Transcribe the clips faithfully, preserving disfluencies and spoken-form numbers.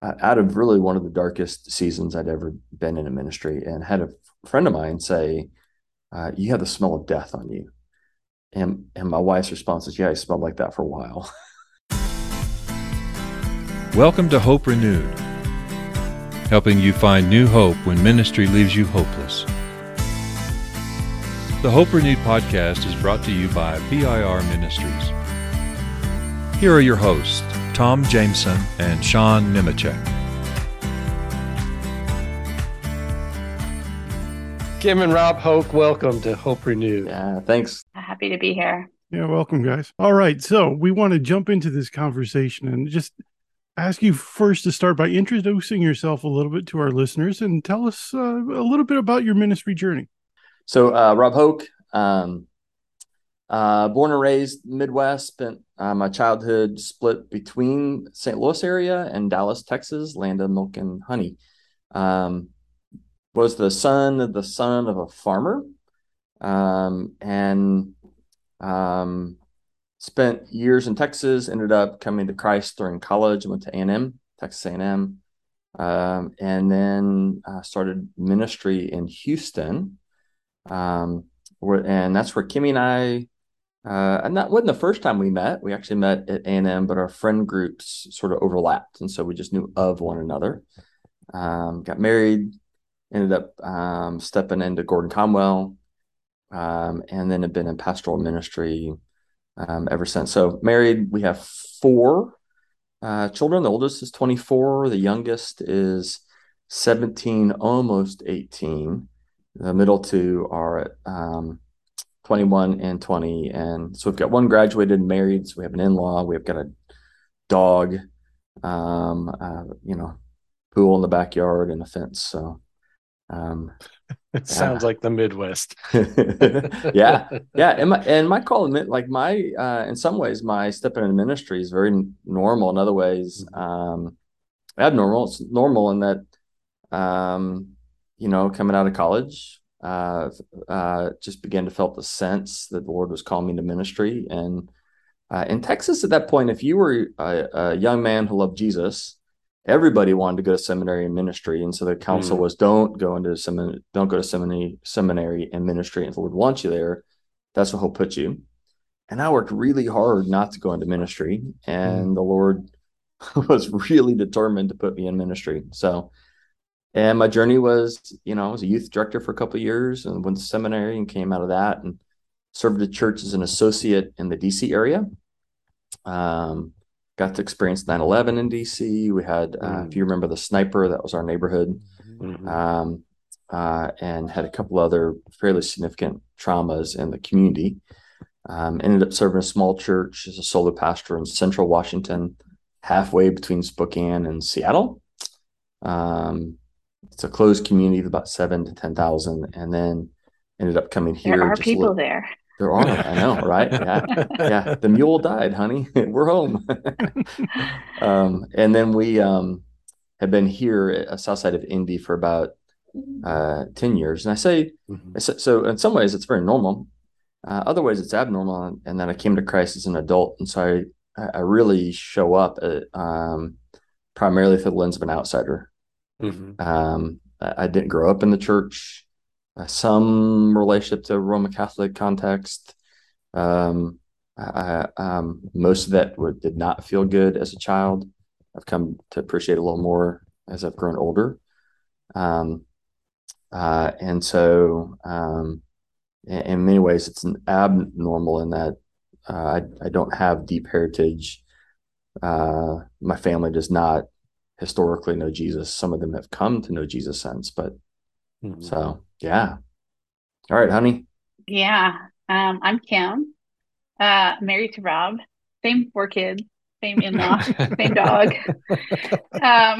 out of really one of the darkest seasons I'd ever been in a ministry, and had a friend of mine say, uh, you have the smell of death on you. And, and my wife's response is, yeah, I smelled like that for a while. Welcome to Hope Renewed, helping you find new hope when ministry leaves you hopeless. The Hope Renewed podcast is brought to you by P I R Ministries. Here are your hosts, Tom Jameson and Sean Nimchek. Kim and Rob Hoke, welcome to Hope Renewed. Yeah, thanks. Happy to be here. Yeah, welcome, guys. All right, so we want to jump into this conversation and just ask you first to start by introducing yourself a little bit to our listeners and tell us uh, a little bit about your ministry journey. So, uh, Rob Hoke, um, Uh, born and raised Midwest, spent uh, my childhood split between Saint Louis area and Dallas, Texas, land of milk and honey. Um, was the son of the son of a farmer, um, and um, spent years in Texas, ended up coming to Christ during college, went to A and M, Texas A and M, um, and then uh, started ministry in Houston. Um, and that's where Kimmy and I, Uh, and that wasn't the first time we met. We actually met at A and M, but our friend groups sort of overlapped. And so we just knew of one another. Um, got married, ended up um, stepping into Gordon Conwell, um, and then have been in pastoral ministry um, ever since. So married, we have four uh, children. The oldest is twenty-four. The youngest is seventeen, almost eighteen. The middle two are at um, twenty-one and twenty. And so we've got one graduated and married. So we have an in-law. We've got a dog, um, uh, you know, pool in the backyard and a fence. So um, it sounds yeah. like the Midwest. yeah. Yeah. And my, and my call, like my, uh, in some ways, my stepping into ministry is very normal. In other ways, um, abnormal. It's normal in that, um, you know, coming out of college, uh uh just began to felt the sense that the Lord was calling me to ministry. And uh in Texas at that point, if you were a, a young man who loved Jesus, everybody wanted to go to seminary and ministry. And so the counsel mm. was don't go into seminary, don't go to seminary seminary and ministry. And if the Lord wants you there, that's where he'll put you. And I worked really hard not to go into ministry, and mm. the Lord was really determined to put me in ministry. So And my journey was, you know, I was a youth director for a couple of years and went to seminary and came out of that and served the church as an associate in the D C area. Um, got to experience nine eleven in D C. We had, uh, mm-hmm. if you remember the sniper, that was our neighborhood, mm-hmm. um, uh, and had a couple other fairly significant traumas in the community. Um, ended up serving a small church as a solo pastor in central Washington, halfway between Spokane and Seattle. Um, It's a closed community of about seven to ten thousand, and then ended up coming here. There are just people little, there. There are. I know, right? Yeah, yeah. The mule died, honey. We're home. um, and then we um, have been here at uh, Southside of Indy for about uh, ten years. And I say mm-hmm. so, so. In some ways, it's very normal. Uh, other ways, it's abnormal. And, and then I came to Christ as an adult, and so I, I really show up at, um, primarily through the lens of an outsider. Mm-hmm. Um, I, I didn't grow up in the church, uh, some relationship to Roman Catholic context. Um, I, I, um, most of that would, did not feel good as a child. I've come to appreciate a little more as I've grown older. Um, uh, and so, um, in, in many ways it's an abnormal in that, uh, I, I don't have deep heritage. Uh, my family does not historically know Jesus. Some of them have come to know Jesus since, but mm-hmm. so yeah. All right, honey. Yeah. Um, I'm Kim, uh, married to Rob, same four kids, same in-law, same dog. Um,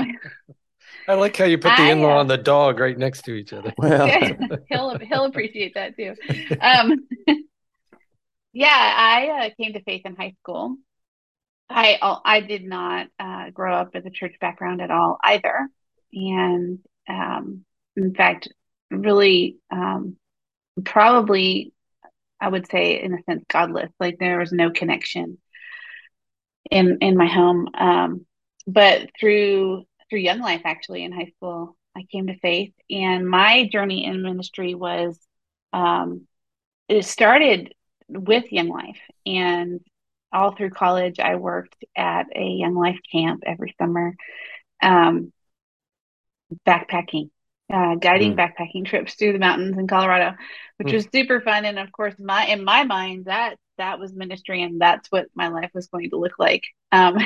I like how you put the I, in-law and the dog right next to each other. Well, he'll, he'll appreciate that too. Um, yeah, I uh, came to faith in high school. I I did not uh, grow up with a church background at all either, and um, in fact, really, um, probably, I would say in a sense, godless. Like there was no connection in in my home. Um, but through through Young Life, actually, in high school. I came to faith, and my journey in ministry was, um, it started with Young Life, and all through college, I worked at a Young Life camp every summer, um, backpacking, uh, guiding mm. backpacking trips through the mountains in Colorado, which mm. was super fun. And of course, my, in my mind, that, that was ministry, and that's what my life was going to look like. Um,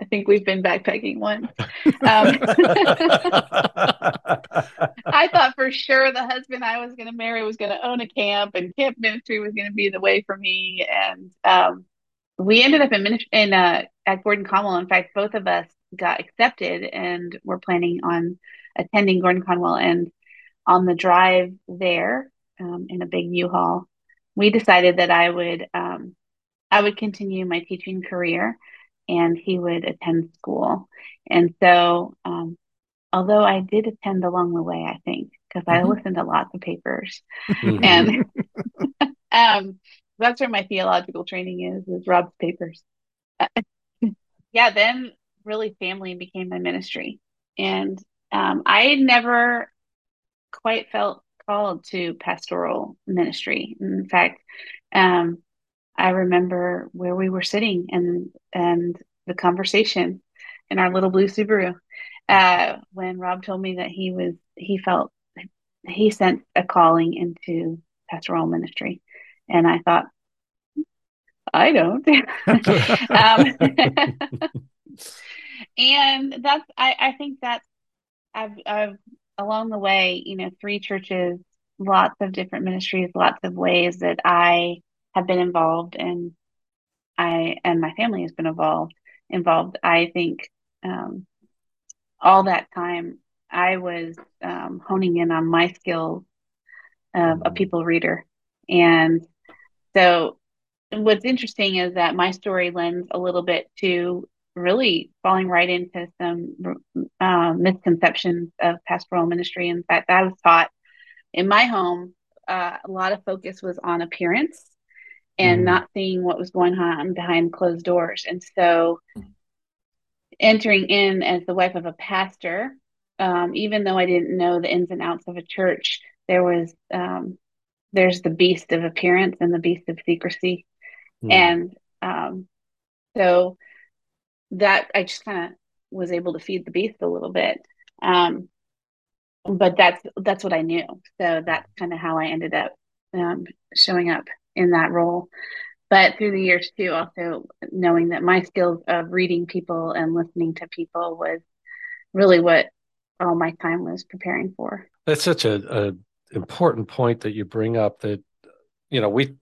I think we've been backpacking once. Um, I thought for sure the husband I was going to marry was going to own a camp, and camp ministry was going to be the way for me. And um, we ended up in, in uh, at Gordon Conwell. In fact, both of us got accepted, and we're planning on attending Gordon Conwell. And on the drive there, um, in a big U-Haul, we decided that I would um, I would continue my teaching career, and he would attend school. And so, um, although I did attend along the way, I think, because mm-hmm. I listened to lots of papers. Mm-hmm. And um, that's where my theological training is, is Rob's papers. Uh, yeah, then really family became my ministry. And um, I never quite felt called to pastoral ministry. In fact, um, I remember where we were sitting and and the conversation in our little blue Subaru uh, when Rob told me that he was he felt he sent a calling into pastoral ministry, and I thought, I don't. um, and that's I I think that's I've I've along the way, you know, three churches, lots of different ministries, lots of ways that I have been involved, and I and my family has been involved. Involved, I think, um, all that time I was um, honing in on my skills of a people reader, and so what's interesting is that my story lends a little bit to really falling right into some uh, misconceptions of pastoral ministry. In fact, I was taught in my home uh, a lot of focus was on appearance and mm. not seeing what was going on behind closed doors. And so entering in as the wife of a pastor, um, even though I didn't know the ins and outs of a church, there was, um, there's the beast of appearance and the beast of secrecy. Mm. And um, so that I just kind of was able to feed the beast a little bit. Um, but that's, that's what I knew. So that's kind of how I ended up um, showing up in that role. But through the years too, also knowing that my skills of reading people and listening to people was really what all my time was preparing for. That's such a, a important point that you bring up, that, you know, we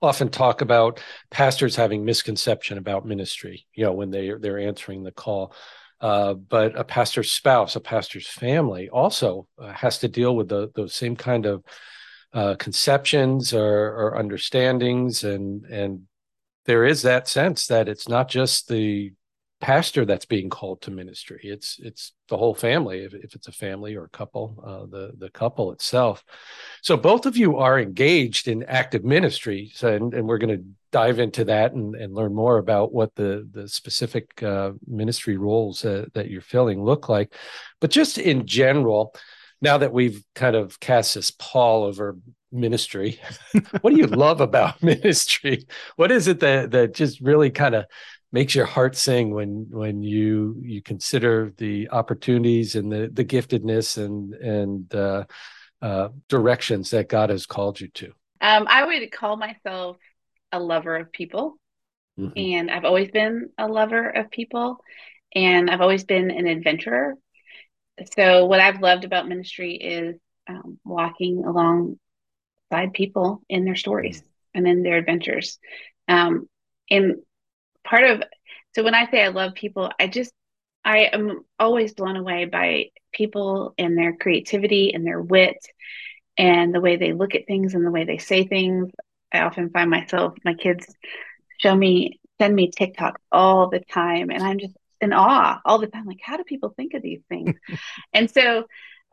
often talk about pastors having misconception about ministry, you know, when they, they're answering the call. Uh, but a pastor's spouse, a pastor's family also uh, has to deal with the, those same kind of Uh, conceptions or, or understandings, and and there is that sense that it's not just the pastor that's being called to ministry; it's it's the whole family. If, if it's a family or a couple, uh, the the couple itself. So both of you are engaged in active ministry, and and we're going to dive into that and, and learn more about what the the specific uh, ministry roles uh, that you're filling look like. But just in general, now that we've kind of cast this pall over ministry, what do you love about ministry? What is it that that just really kind of makes your heart sing when when you you consider the opportunities and the the giftedness and and uh, uh, directions that God has called you to? Um, I would call myself a lover of people, mm-hmm. and I've always been a lover of people, and I've always been an adventurer. So what I've loved about ministry is um, walking alongside people in their stories and in their adventures. Um, and part of, so when I say I love people, I just, I am always blown away by people and their creativity and their wit and the way they look at things and the way they say things. I often find myself, my kids show me, send me TikTok all the time, and I'm just in awe all the time, like, how do people think of these things? And so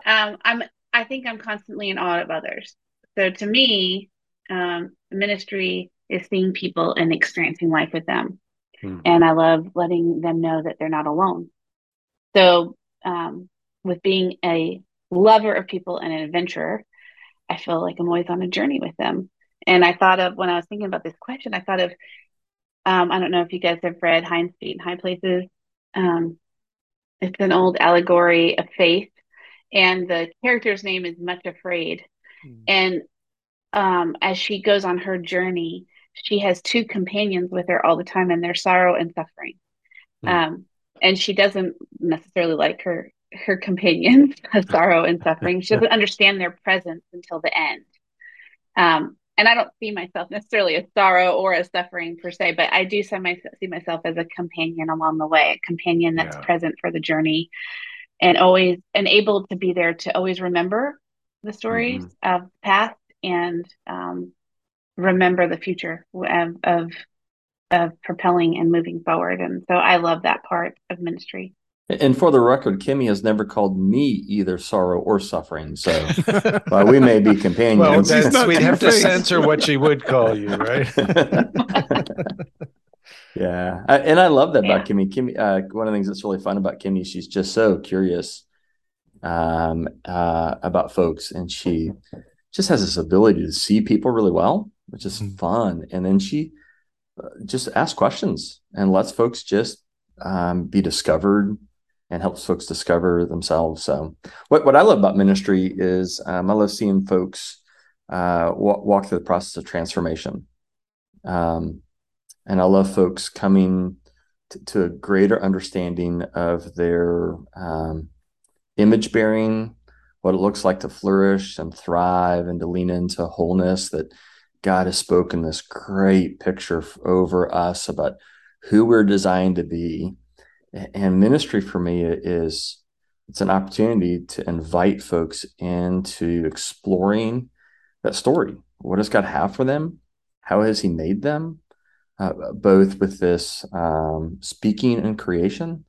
um I'm I think I'm constantly in awe of others. So to me, um ministry is seeing people and experiencing life with them, mm-hmm. and I love letting them know that they're not alone, So um, with being a lover of people and an adventurer, I feel like I'm always on a journey with them. And I thought of, when I was thinking about this question, I thought of, um, I don't know if you guys have read Hinds' Feet and High Places. Um, it's an old allegory of faith, and the character's name is Much Afraid. Mm. And um, as she goes on her journey, she has two companions with her all the time, and their sorrow and suffering. Mm. Um, and she doesn't necessarily like her her companions of sorrow and suffering. She doesn't understand their presence until the end. Um, and I don't see myself necessarily as sorrow or as suffering per se, but I do see myself, see myself as a companion along the way, a companion that's yeah. present for the journey and always and able to be there to always remember the stories mm-hmm. of the past and um, remember the future of, of, of propelling and moving forward. And so I love that part of ministry. And for the record, Kimmy has never called me either sorrow or suffering. So well, we may be companions. Well, that's, we'd have to censor what she would call you, right? yeah. I, and I love that yeah. about Kimmy. Kimmy, uh, one of the things that's really fun about Kimmy, she's just so curious um, uh, about folks. And she just has this ability to see people really well, which is mm-hmm. fun. And then she uh, just asks questions and lets folks just um, be discovered. And helps folks discover themselves. So what, what I love about ministry is um, I love seeing folks uh, walk, walk through the process of transformation. Um, and I love folks coming t- to a greater understanding of their um, image bearing, what it looks like to flourish and thrive and to lean into wholeness, that God has spoken this great picture over us about who we're designed to be. And ministry for me is, it's an opportunity to invite folks into exploring that story. What does God have for them? How has he made them? Uh, both with this um, speaking and creation,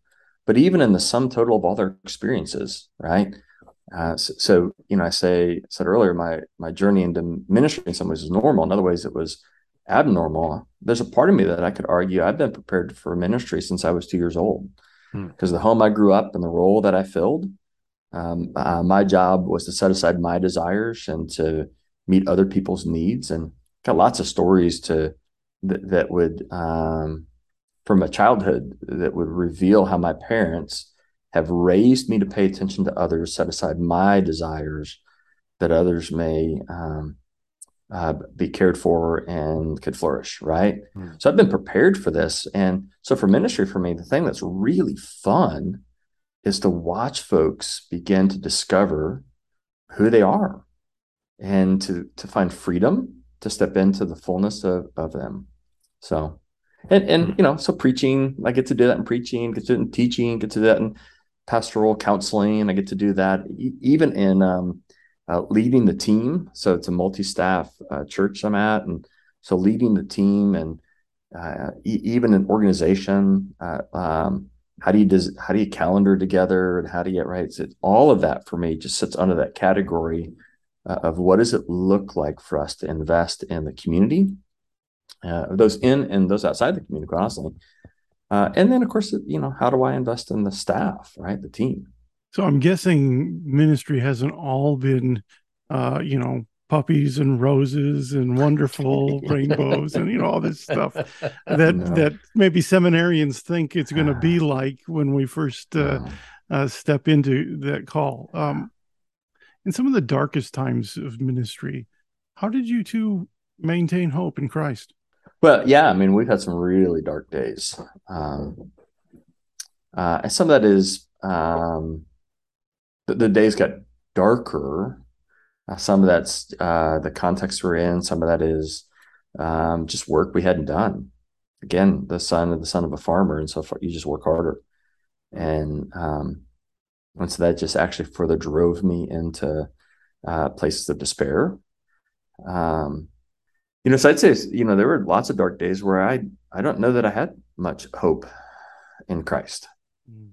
but even in the sum total of all their experiences, right? Uh, so, so, you know, I say said earlier, my my journey into ministry in some ways was normal. In other ways, it was abnormal. There's a part of me that I could argue I've been prepared for ministry since I was two years old, because hmm. the home I grew up and the role that I filled, um, uh, my job was to set aside my desires and to meet other people's needs. And got lots of stories to th- that would um, from my childhood that would reveal how my parents have raised me to pay attention to others, set aside my desires that others may um, Uh, be cared for and could flourish, right? Mm. So I've been prepared for this. And so for ministry, for me, the thing that's really fun is to watch folks begin to discover who they are and to to find freedom to step into the fullness of, of them. So, and, and mm. you know, so preaching, I get to do that in preaching, get to do it in teaching, get to do that in pastoral counseling. I get to do that e- even in... Um, Uh, leading the team. So it's a multi-staff uh, church I'm at. And so leading the team and uh, e- even an organization, uh, um, how do you des- how do you calendar together and how do you, right? So all of that for me just sits under that category uh, of what does it look like for us to invest in the community, uh, those in and those outside the community, quite honestly. Uh, and then, of course, you know, how do I invest in the staff, right? The team. So I'm guessing ministry hasn't all been, uh, you know, puppies and roses and wonderful rainbows and, you know, all this stuff that no. that maybe seminarians think it's going to be like when we first uh, no. uh, step into that call. Um, in some of the darkest times of ministry, how did you two maintain hope in Christ? Well, yeah, I mean, we've had some really dark days. Um, uh, and some of that is... Um, The, the days got darker. Uh, some of that's uh, the context we're in. Some of that is um, just work we hadn't done. Again, the son of the son of a farmer, and so far you just work harder. And um, and so that just actually further drove me into uh, places of despair. Um, you know, so I'd say you know there were lots of dark days where I I don't know that I had much hope in Christ. Mm.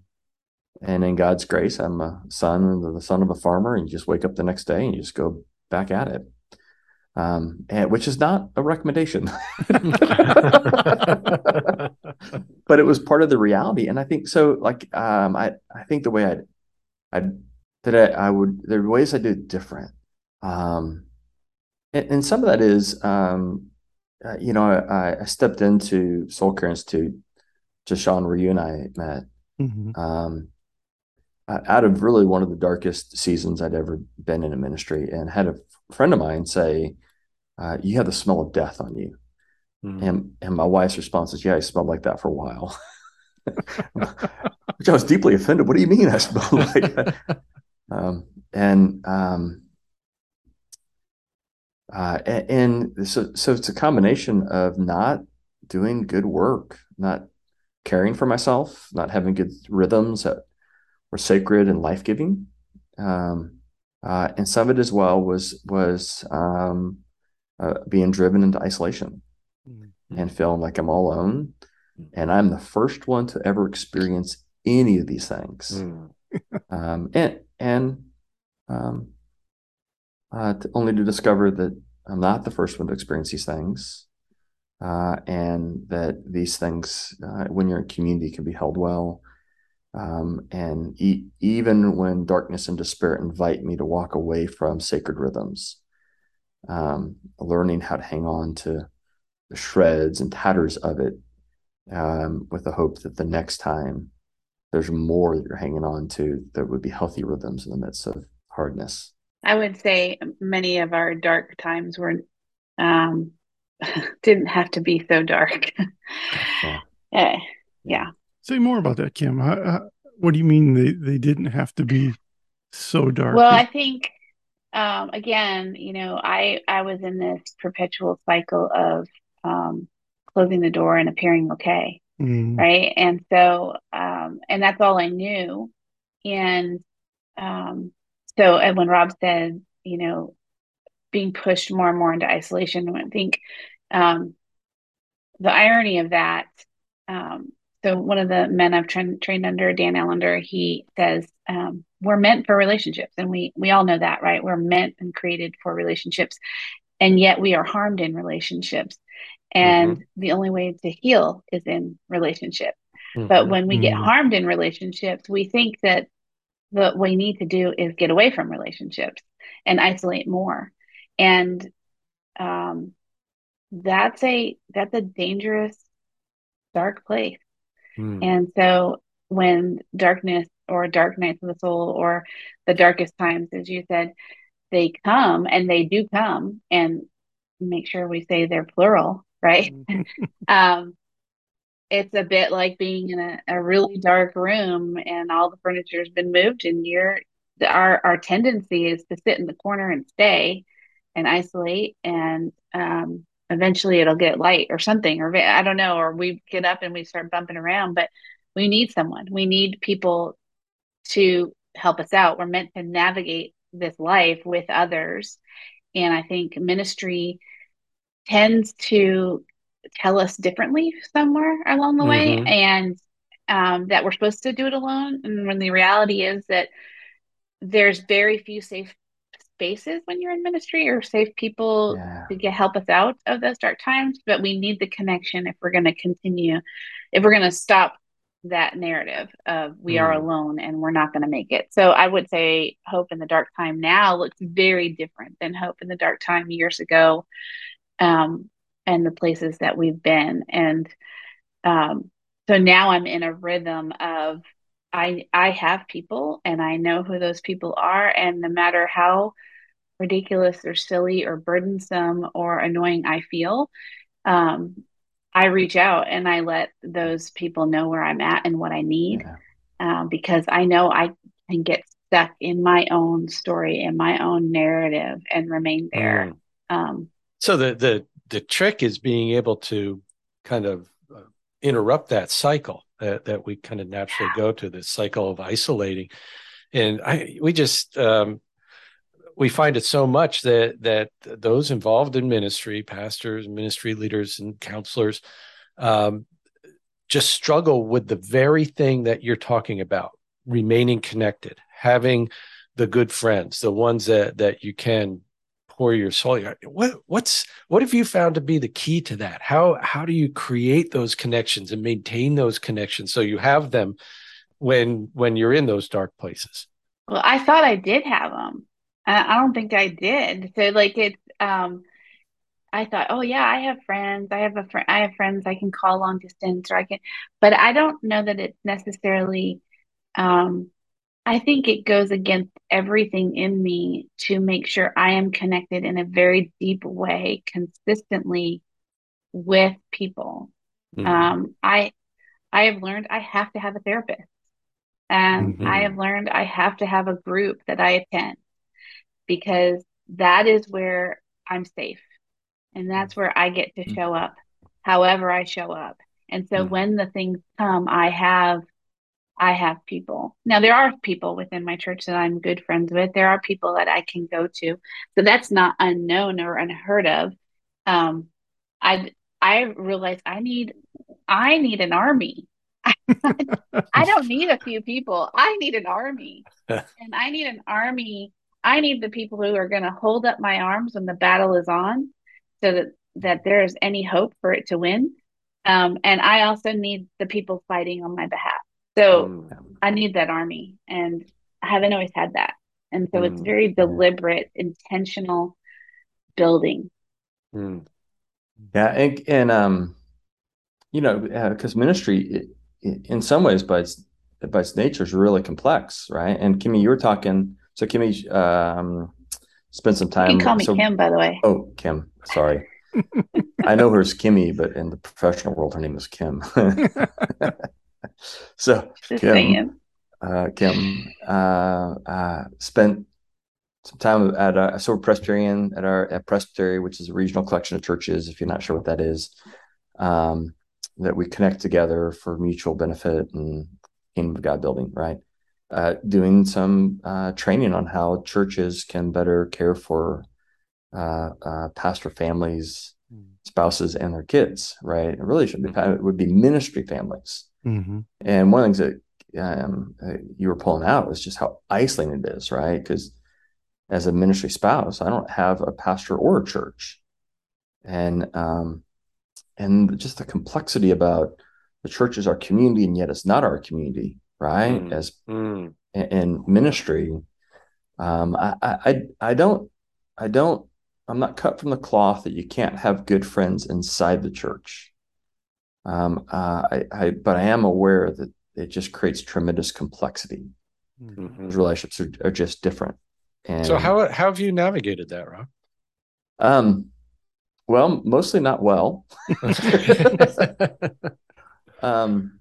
And in God's grace, I'm a son, the son of a farmer, and you just wake up the next day and you just go back at it, um, and, which is not a recommendation. but it was part of the reality. And I think so, like, um, I, I think the way I'd, I'd that I, I would, there are ways I do it different. Um, and, and some of that is, um, uh, you know, I, I stepped into Soul Care Institute, just Sean, where you and I met, mm-hmm. um, out of really one of the darkest seasons I'd ever been in a ministry, and had a friend of mine say, uh, you have the smell of death on you. Mm. And and my wife's response is, yeah, I smelled like that for a while. Which I was deeply offended. What do you mean I smelled like that? Um, and, um, uh, and, and so, so it's a combination of not doing good work, not caring for myself, not having good rhythms that were sacred and life-giving. Um, uh, and some of it as well was, was, um, uh, being driven into isolation. Mm-hmm. And feeling like I'm all alone, and I'm the first one to ever experience any of these things. Mm. um, and and um, uh, to, only to discover that I'm not the first one to experience these things, uh, and that these things, uh, when you're in community, can be held well. Um, and e- even when darkness and despair invite me to walk away from sacred rhythms, um, learning how to hang on to the shreds and tatters of it, um, with the hope that the next time there's more that you're hanging on to that would be healthy rhythms in the midst of hardness. I would say many of our dark times were, um, didn't have to be so dark. Yeah. Uh, yeah. Say more about that, Kim. How, how, what do you mean they, they didn't have to be so dark? Well, I think, um, again, you know, I, I was in this perpetual cycle of, um, closing the door and appearing okay. Mm. Right. And so, um, and that's all I knew. And, um, so, and when Rob said, you know, being pushed more and more into isolation, I think, um, the irony of that, um, so one of the men I've tra- trained under, Dan Allender, he says, um, we're meant for relationships. And we, we all know that, right? We're meant and created for relationships, and yet we are harmed in relationships. And mm-hmm. the only way to heal is in relationship. Mm-hmm. But when we get mm-hmm. harmed in relationships, we think that what we need to do is get away from relationships and isolate more. And um, that's a that's a dangerous, dark place. Mm. And so when darkness or dark nights of the soul or the darkest times, as you said, they come, and they do come, and make sure we say they're plural, right? um, it's a bit like being in a, a really dark room and all the furniture has been moved, and you're, our, our tendency is to sit in the corner and stay and isolate, and um, eventually it'll get light or something, or I don't know, or we get up and we start bumping around, but we need someone. We need people to help us out. We're meant to navigate this life with others. And I think ministry tends to tell us differently somewhere along the mm-hmm. way, and um, that we're supposed to do it alone. And when the reality is that there's very few safe spaces when you're in ministry, or safe people yeah. to get, help us out of those dark times. But we need the connection if we're going to continue, if we're going to stop that narrative of we mm. are alone and we're not going to make it. So I would say hope in the dark time now looks very different than hope in the dark time years ago, um, and the places that we've been. And um, so now I'm in a rhythm of I I have people, and I know who those people are, and no matter how ridiculous or silly or burdensome or annoying I feel, um, I reach out and I let those people know where I'm at and what I need, yeah. um, because I know I can get stuck in my own story and my own narrative and remain there. Mm. Um, so the, the, the trick is being able to kind of interrupt that cycle that, that we kind of naturally yeah. go to, this cycle of isolating. And I, we just, um, we find it so much that that those involved in ministry, pastors, ministry leaders, and counselors, um, just struggle with the very thing that you're talking about: remaining connected, having the good friends, the ones that that you can core of your soul. What what's what have you found to be the key to that? How how do you create those connections and maintain those connections so you have them when when you're in those dark places? Well, I thought I did have them. I don't think I did. So like it's um I thought, oh yeah, I have friends. I have a friend. I have friends I can call long distance, or I can, but I don't know that it's necessarily. Um, I think it goes against everything in me to make sure I am connected in a very deep way, consistently with people. Mm-hmm. Um, I, I have learned I have to have a therapist, and mm-hmm. I have learned I have to have a group that I attend, because that is where I'm safe. And that's where I get to show up, however I show up. And so mm. when the things come, I have, I have people. Now there are people within my church that I'm good friends with. There are people that I can go to. So that's not unknown or unheard of. Um, I, I realized I need, I need an army. I don't need a few people. I need an army, and I need an army. I need the people who are going to hold up my arms when the battle is on, so that, that there is any hope for it to win. Um, and I also need the people fighting on my behalf. So mm. I need that army, and I haven't always had that. And so mm. it's very deliberate, intentional building. Mm. Yeah. And, and um, you know, uh, cause ministry it, it, in some ways by its, by its nature is really complex. Right. And Kimmy, you were talking, so Kimmy, um, spend some time. You can call me so, Kim, by the way. Oh, Kim. Sorry. I know her as Kimmy, but in the professional world, her name is Kim. So just Kim, uh, Kim uh, uh, spent some time at uh, so we're Presbyterian at our at Presbytery, which is a regional collection of churches. If you're not sure what that is, um, that we connect together for mutual benefit and kingdom of God building, right? Uh, doing some uh, training on how churches can better care for uh, uh, pastor families, spouses, and their kids, right? It really should be, it would be ministry families. Mm-hmm. And one of the things that um, you were pulling out was just how isolating it is, right? Because as a ministry spouse, I don't have a pastor or a church. And, um, and just the complexity about the church is our community, and yet it's not our community. Right. Mm, as mm. in ministry, um, I, I, I don't, I don't, I'm not cut from the cloth that you can't have good friends inside the church. Um, uh, I, I, but I am aware that it just creates tremendous complexity. Mm-hmm. Relationships are, are just different. And so how, how have you navigated that, Rob? Um, well, mostly not well. um,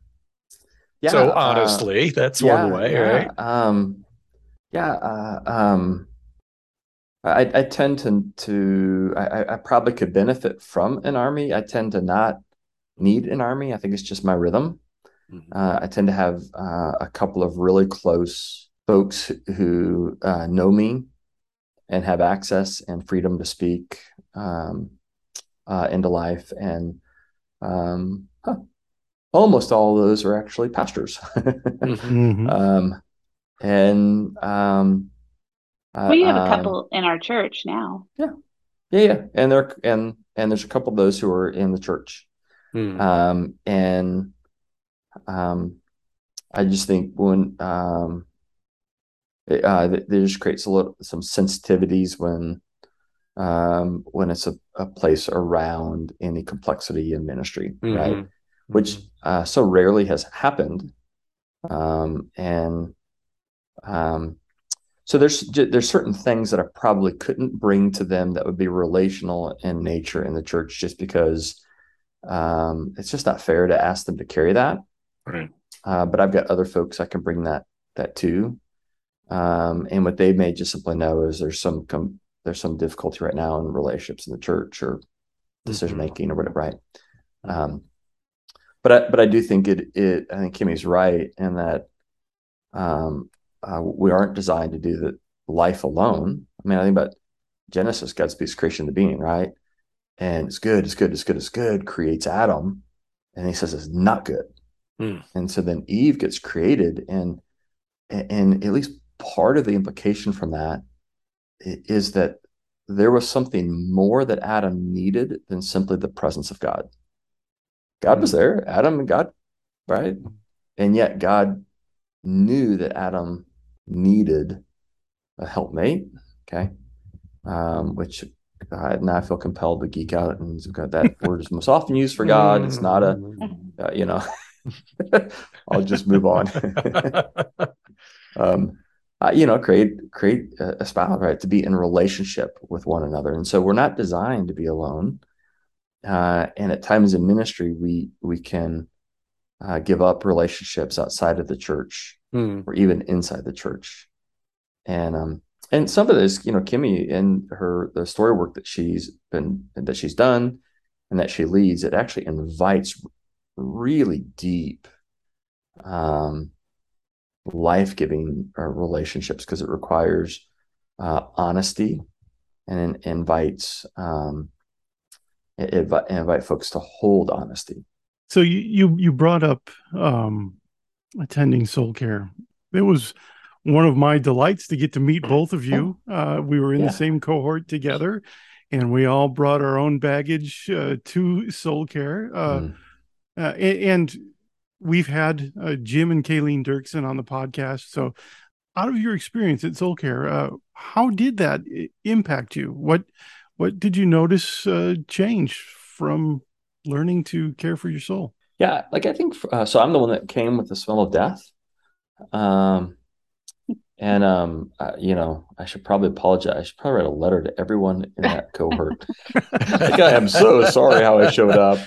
Yeah, so honestly, uh, that's yeah, one way, yeah, right? Um, yeah, uh, um, I, I tend to, to I, I probably could benefit from an army. I tend to not need an army. I think it's just my rhythm. Mm-hmm. Uh, I tend to have uh, a couple of really close folks who uh, know me and have access and freedom to speak um, uh, into life. And um, huh. Almost all of those are actually pastors. mm-hmm. um, and um, uh, we have a couple um, in our church now. Yeah, yeah, yeah. And there and and there's a couple of those who are in the church. Mm. Um, and um, I just think when um, it, uh, it just creates a little some sensitivities when um, when it's a, a place around any complexity in ministry, mm-hmm. right? Which uh, so rarely has happened, um, and um, so there's there's certain things that I probably couldn't bring to them that would be relational in nature in the church, just because um, it's just not fair to ask them to carry that. Right. Uh, but I've got other folks I can bring that that to, um, and what they may just simply know is there's some com- there's some difficulty right now in relationships in the church or decision making mm-hmm. or whatever, right? Um, But I, but I do think it, it I think Kimmy's right in that um, uh, we aren't designed to do the life alone. I mean, I think about Genesis, God speaks creation to being, right? And it's good, it's good, it's good, it's good, creates Adam. And he says it's not good. Mm. And so then Eve gets created. And, and at least part of the implication from that is that there was something more that Adam needed than simply the presence of God. God was there, Adam and God, right? And yet God knew that Adam needed a helpmate, okay? Um, which uh, now I feel compelled to geek out, and that word is most often used for God. It's not a, uh, you know, I'll just move on. um, uh, you know, create create a, a spouse, right? To be in relationship with one another. And so we're not designed to be alone. Uh, and at times in ministry, we we can uh, give up relationships outside of the church mm. or even inside the church. And um, and some of this, you know, Kimmy and her the story work that she's been that she's done and that she leads, it actually invites really deep, um, life-giving uh, relationships because it requires uh, honesty and it invites. Um, Invite, invite folks to hold honesty. So you you, you brought up um, attending Soul Care. It was one of my delights to get to meet both of you. Uh, we were in yeah. the same cohort together, and we all brought our own baggage uh, to Soul Care. Uh, mm. uh, and we've had uh, Jim and Kayleen Dirksen on the podcast. So out of your experience at Soul Care, uh, how did that impact you? What What did you notice uh, change from learning to care for your soul? Yeah, like I think uh, so. I'm the one that came with the smell of death, um, and um, uh, you know, I should probably apologize. I should probably write a letter to everyone in that cohort. Like, I am so sorry how I showed up.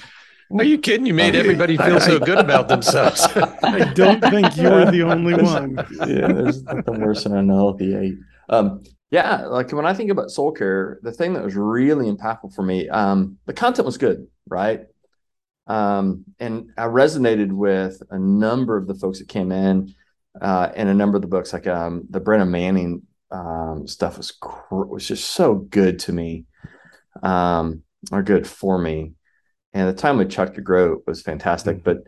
Are you kidding? You made um, everybody feel I, so good about themselves. I don't think you were the only one. Yeah, there's nothing worse than an unhealthy eight. Um, Yeah, like when I think about Soul Care, the thing that was really impactful for me, um, the content was good, right? Um, and I resonated with a number of the folks that came in uh, and a number of the books, like um, the Brennan Manning um, stuff was cr- was just so good to me, um, or good for me. And the time with Chuck DeGroat was fantastic, mm-hmm.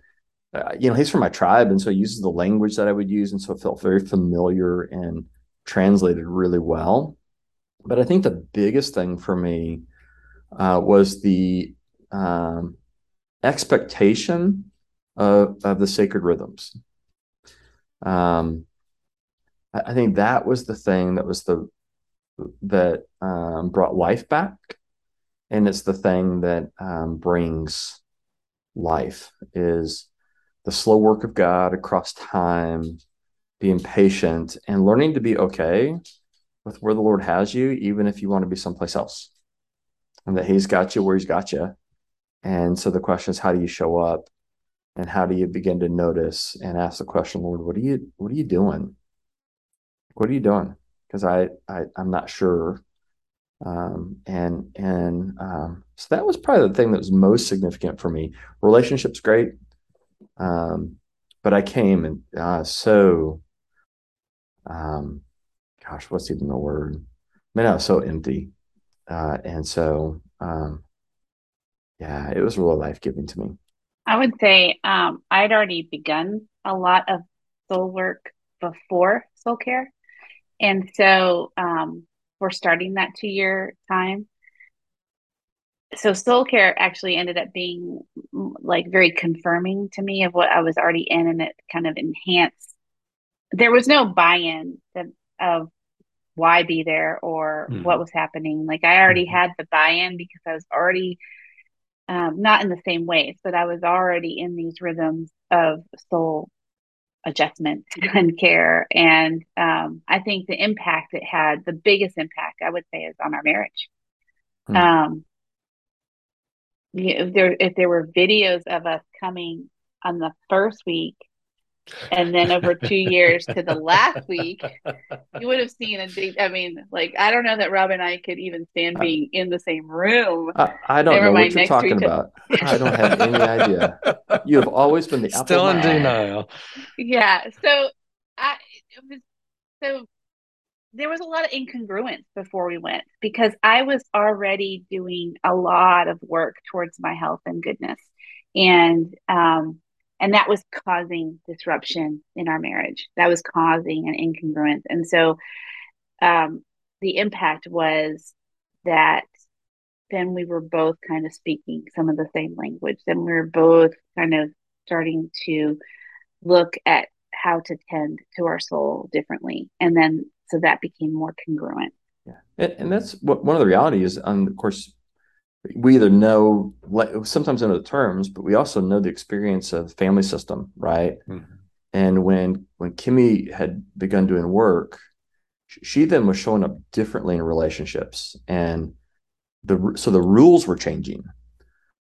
but, uh, you know, he's from my tribe, and so he uses the language that I would use, and so it felt very familiar and translated really well. But I think the biggest thing for me uh, was the um, expectation of, of the sacred rhythms. Um, I, I think that was the thing that was the that um, brought life back, and it's the thing that um, brings life is the slow work of God across time. Being patient and learning to be okay with where the Lord has you, even if you want to be someplace else, and that he's got you where he's got you. And so the question is, how do you show up, and how do you begin to notice and ask the question, Lord, what are you, what are you doing? What are you doing? Because I, I, I'm not sure. Um, and, and um, so that was probably the thing that was most significant for me. Relationships, great. Um, but I came and uh, so, um gosh what's even the word I mean, I was so empty uh and so um yeah it was really life-giving to me. I would say um I'd already begun a lot of soul work before Soul Care, and so um we're starting that two-year time. So Soul Care actually ended up being like very confirming to me of what I was already in, and it kind of enhanced. There was no buy-in to, of why be there or mm. what was happening. Like I already had the buy-in because I was already um, not in the same ways, but I was already in these rhythms of soul adjustment and care. And um, I think the impact it had, the biggest impact I would say is on our marriage. Mm. Um, if there, if there were videos of us coming on the first week, and then over two years to the last week, you would have seen a big, I mean, like, I don't know that Rob and I could even stand being in the same room. I, I don't Never know what you're talking about. I don't have any idea. You have always been the Still in denial. Yeah. So, I, it was, so there was a lot of incongruence before we went, because I was already doing a lot of work towards my health and goodness. And, um, And that was causing disruption in our marriage. That was causing an incongruence. And so um, the impact was that then we were both kind of speaking some of the same language. Then we were both kind of starting to look at how to tend to our soul differently. And then, so that became more congruent. Yeah. And, and that's what, one of the realities, and of course, we either know, sometimes know the terms, but we also know the experience of family system, right? Mm-hmm. And when when Kimmy had begun doing work, she then was showing up differently in relationships, and the so the rules were changing.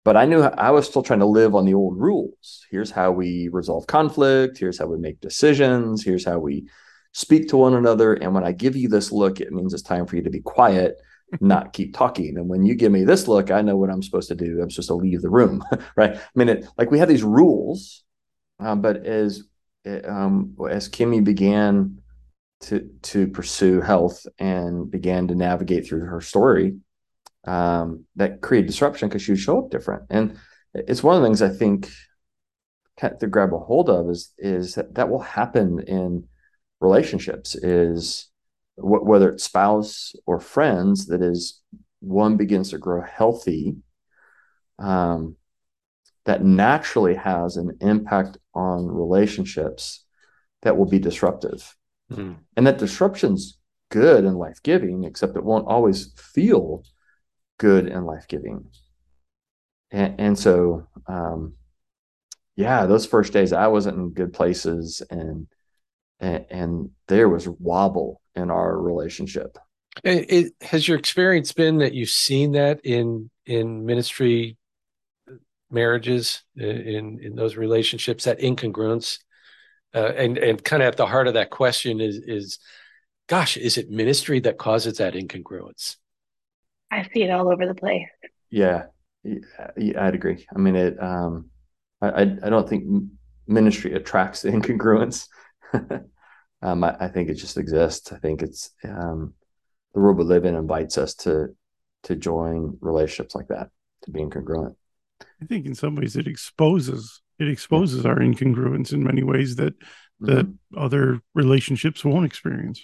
But I knew I was still trying to live on the old rules. Here's how we resolve conflict. Here's how we make decisions. Here's how we speak to one another. And when I give you this look, it means it's time for you to be quiet, not keep talking. And when you give me this look, I know what I'm supposed to do. I'm supposed to leave the room, right? I mean, it, like we have these rules, uh, but as um, as Kimmy began to to pursue health and began to navigate through her story, um, that created disruption because she would show up different. And it's one of the things I think to grab a hold of is is that that will happen in relationships, is whether it's spouse or friends, that is, one begins to grow healthy, um, that naturally has an impact on relationships that will be disruptive. Mm-hmm. And that disruption's good and life-giving, except it won't always feel good and life-giving. And, and so, um, yeah, those first days I wasn't in good places, and and, and there was wobble in our relationship. It, it, has your experience been that you've seen that in in ministry marriages, in in those relationships, that incongruence? Uh, and and kind of at the heart of that question is, is, gosh, is it ministry that causes that incongruence? I see it all over the place. Yeah, yeah, I'd agree. I mean, it. Um, I I don't think ministry attracts the incongruence. Um, I, I think it just exists. I think it's um, the world we live in invites us to to join relationships like that, to be incongruent. I think in some ways it exposes it exposes yeah. our incongruence in many ways that that mm-hmm. other relationships won't experience.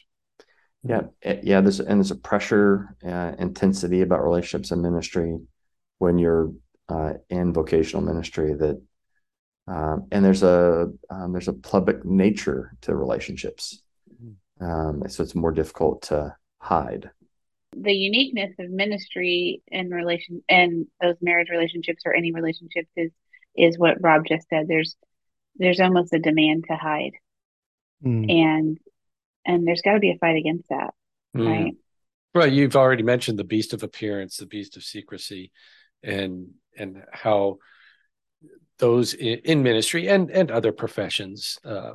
Yeah, yeah. There's and there's a pressure, uh, intensity about relationships and ministry when you're uh, in vocational ministry that. Um, and there's a um, there's a public nature to relationships, um, so it's more difficult to hide. The uniqueness of ministry and relation and those marriage relationships or any relationships is is what Rob just said. There's there's almost a demand to hide, mm. and and there's got to be a fight against that, mm. right? Well, you've already mentioned the beast of appearance, the beast of secrecy, and and how. Those in ministry and, and other professions uh,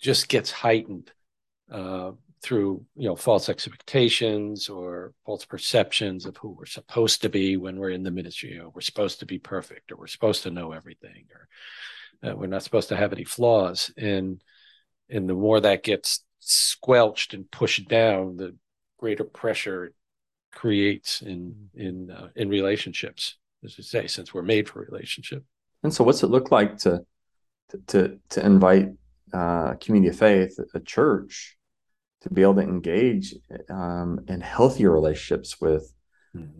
just gets heightened uh, through, you know, false expectations or false perceptions of who we're supposed to be when we're in the ministry. You know, we're supposed to be perfect, or we're supposed to know everything, or uh, we're not supposed to have any flaws. And and the more that gets squelched and pushed down, the greater pressure it creates in in uh, in relationships, as we say, since we're made for relationship. And so what's it look like to to to invite uh, a community of faith, a church, to be able to engage um, in healthier relationships with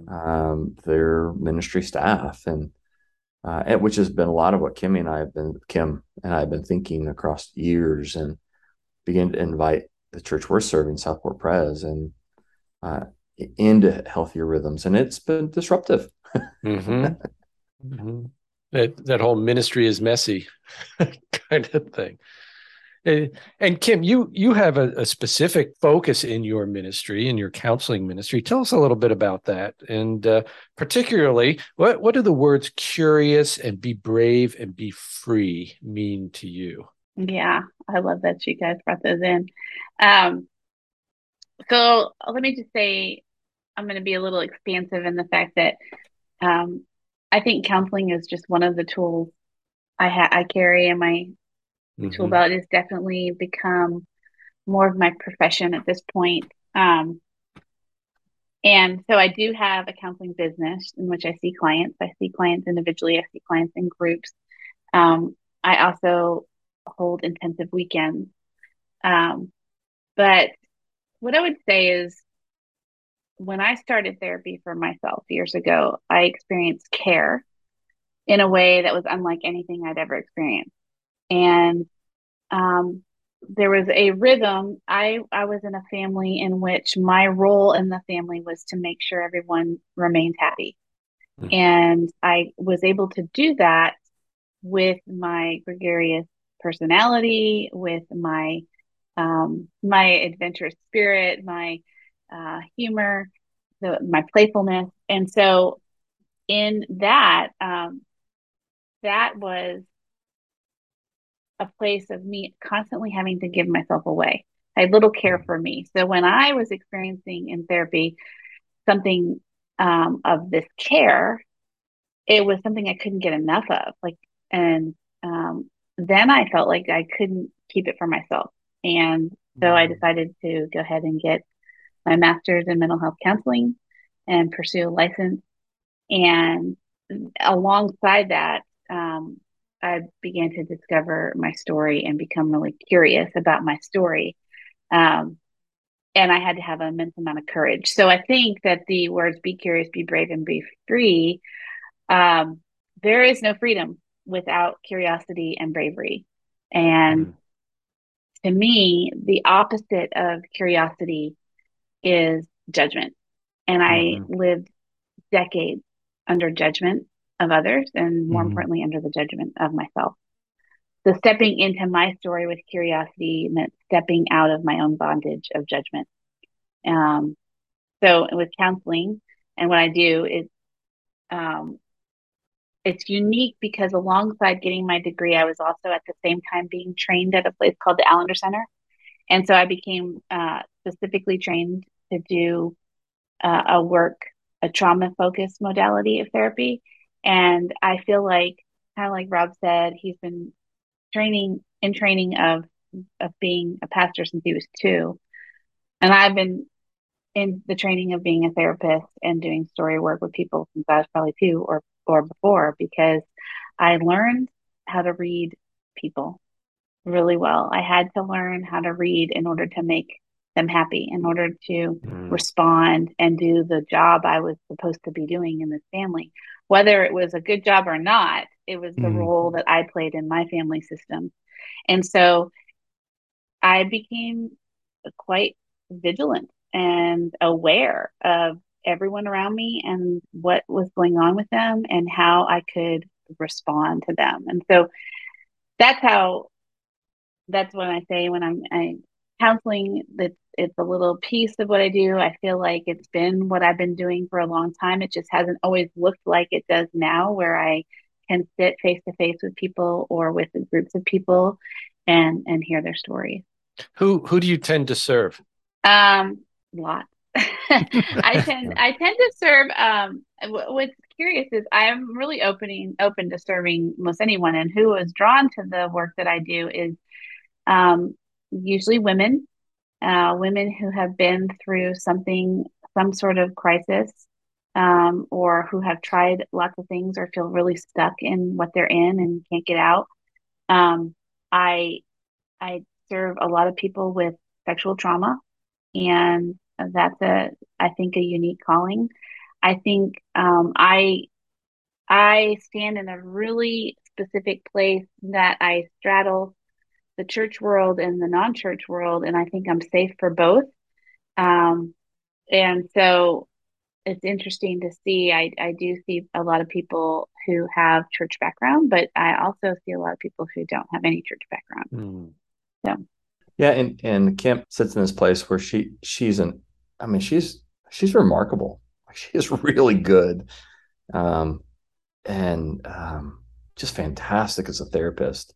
um, their ministry staff, and uh, which has been a lot of what Kimmy and I have been, Kim and I have been thinking across years, and begin to invite the church we're serving, Southport Prez, and uh, into healthier rhythms. And it's been disruptive. Mm-hmm. Mm-hmm. That that whole ministry is messy kind of thing. And, and Kim, you you have a, a specific focus in your ministry, in your counseling ministry. Tell us a little bit about that. And uh, particularly, what, what do the words curious and be brave and be free mean to you? Yeah, I love that you guys brought those in. Um, so let me just say, I'm going to be a little expansive in the fact that um I think counseling is just one of the tools I ha- I carry in my mm-hmm. tool belt. It's definitely become more of my profession at this point. Um, and so I do have a counseling business in which I see clients. I see clients individually. I see clients in groups. Um, I also hold intensive weekends. Um, but what I would say is when I started therapy for myself years ago, I experienced care in a way that was unlike anything I'd ever experienced. And um, there was a rhythm. I, I was in a family in which my role in the family was to make sure everyone remained happy. Mm-hmm. And I was able to do that with my gregarious personality, with my um, my adventurous spirit, my uh, humor, the, my playfulness. And so in that, um, that was a place of me constantly having to give myself away. I had little care for me. So when I was experiencing in therapy something um, of this care, it was something I couldn't get enough of. Like, and um, then I felt like I couldn't keep it for myself. And so I decided to go ahead and get my master's in mental health counseling and pursue a license. And alongside that, um, I began to discover my story and become really curious about my story. Um, and I had to have an immense amount of courage. So I think that the words, be curious, be brave, and be free, um, there is no freedom without curiosity and bravery. And mm. to me, the opposite of curiosity is judgment. And mm-hmm. I lived decades under judgment of others, and more mm-hmm. importantly, under the judgment of myself. So stepping into my story with curiosity meant stepping out of my own bondage of judgment. Um, so with counseling, and what I do is um, it's unique because alongside getting my degree, I was also at the same time being trained at a place called the Allender Center. And so I became uh, specifically trained to do uh, a work, a trauma-focused modality of therapy. And I feel like, kind of like Rob said, he's been training in training of of being a pastor since he was two. And I've been in the training of being a therapist and doing story work with people since I was probably two or, or before, because I learned how to read people really well. I had to learn how to read in order to make them happy, in order to mm. respond and do the job I was supposed to be doing in this family. Whether it was a good job or not, it was the mm. role that I played in my family system. And so I became quite vigilant and aware of everyone around me and what was going on with them and how I could respond to them. And so that's how, that's what I say when I'm I, counseling, that it's a little piece of what I do. I feel like it's been what I've been doing for a long time. It just hasn't always looked like it does now, where I can sit face to face with people or with groups of people and and hear their stories. Who who do you tend to serve? Um, lots. I tend I tend to serve. Um, what's curious is I am really opening open to serving most anyone, and who is drawn to the work that I do is um, usually women. Uh, women who have been through something, some sort of crisis, um, or who have tried lots of things or feel really stuck in what they're in and can't get out. Um, I I serve a lot of people with sexual trauma, and that's a I think a unique calling. I think um, I I stand in a really specific place that I straddle the church world and the non-church world. And I think I'm safe for both. Um, and so it's interesting to see, I, I do see a lot of people who have church background, but I also see a lot of people who don't have any church background. Mm. So, yeah. And, and Kim sits in this place where she, she's an, I mean, she's, she's remarkable. She's really good. Um, and, um, just fantastic as a therapist.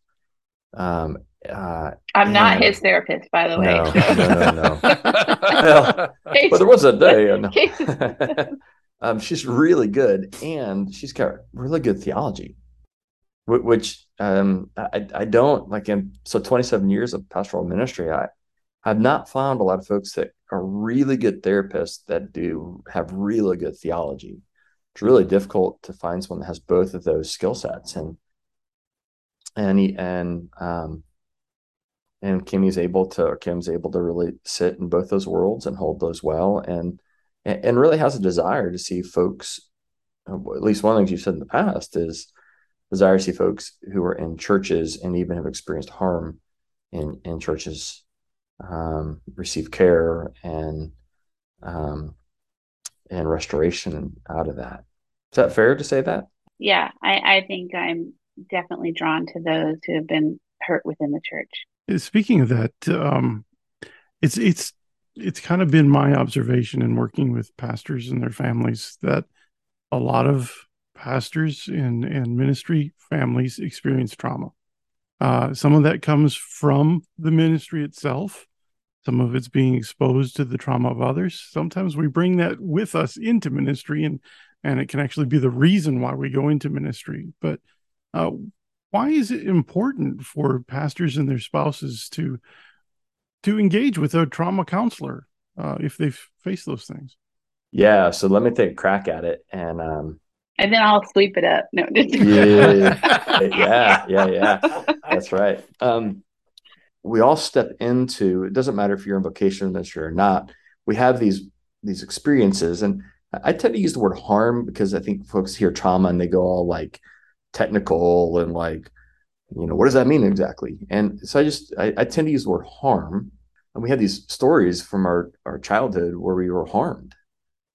Um, Uh, I'm not and, his therapist, by the way. No, no, no, no. Well, but there was a day. And, um, she's really good, and she's got really good theology, which um, I, I don't like. In so twenty-seven years of pastoral ministry, I have not found a lot of folks that are really good therapists that do have really good theology. It's really difficult to find someone that has both of those skill sets, and and he, and um. And Kimmy's able to, or Kim's able to really sit in both those worlds and hold those well. And and, and really has a desire to see folks, at least one of the things you've said in the past is desire to see folks who are in churches and even have experienced harm in, in churches um, receive care and um, and restoration out of that. Is that fair to say that? Yeah, I, I think I'm definitely drawn to those who have been hurt within the church. Speaking of that, um, it's it's it's kind of been my observation in working with pastors and their families that a lot of pastors and, and ministry families experience trauma. Uh, some of that comes from the ministry itself. Some of it's being exposed to the trauma of others. Sometimes we bring that with us into ministry, and and it can actually be the reason why we go into ministry. But uh, why is it important for pastors and their spouses to to engage with a trauma counselor uh, if they face those things? Yeah, so let me take a crack at it, and um, and then I'll sleep it up. No, just- yeah, yeah, yeah, yeah. That's right. Um, we all step into. It doesn't matter if you're in vocational ministry or not. We have these these experiences, and I tend to use the word harm because I think folks hear trauma and they go all like technical and like, you know, what does that mean exactly? And so I just, I, I tend to use the word harm. And we had these stories from our, our childhood where we were harmed.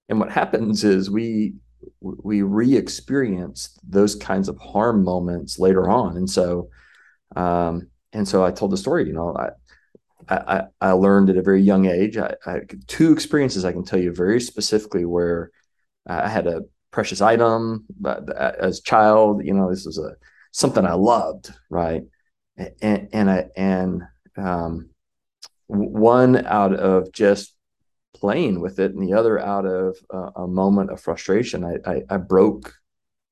And what happens is we, we re-experience those kinds of harm moments later on. And so, um, and so I told the story, you know, I, I, I learned at a very young age, I, I two experiences I can tell you very specifically where I had a precious item as a child. You know, this was a, something I loved. Right. And, and I, and um, one out of just playing with it and the other out of a, a moment of frustration, I, I, I broke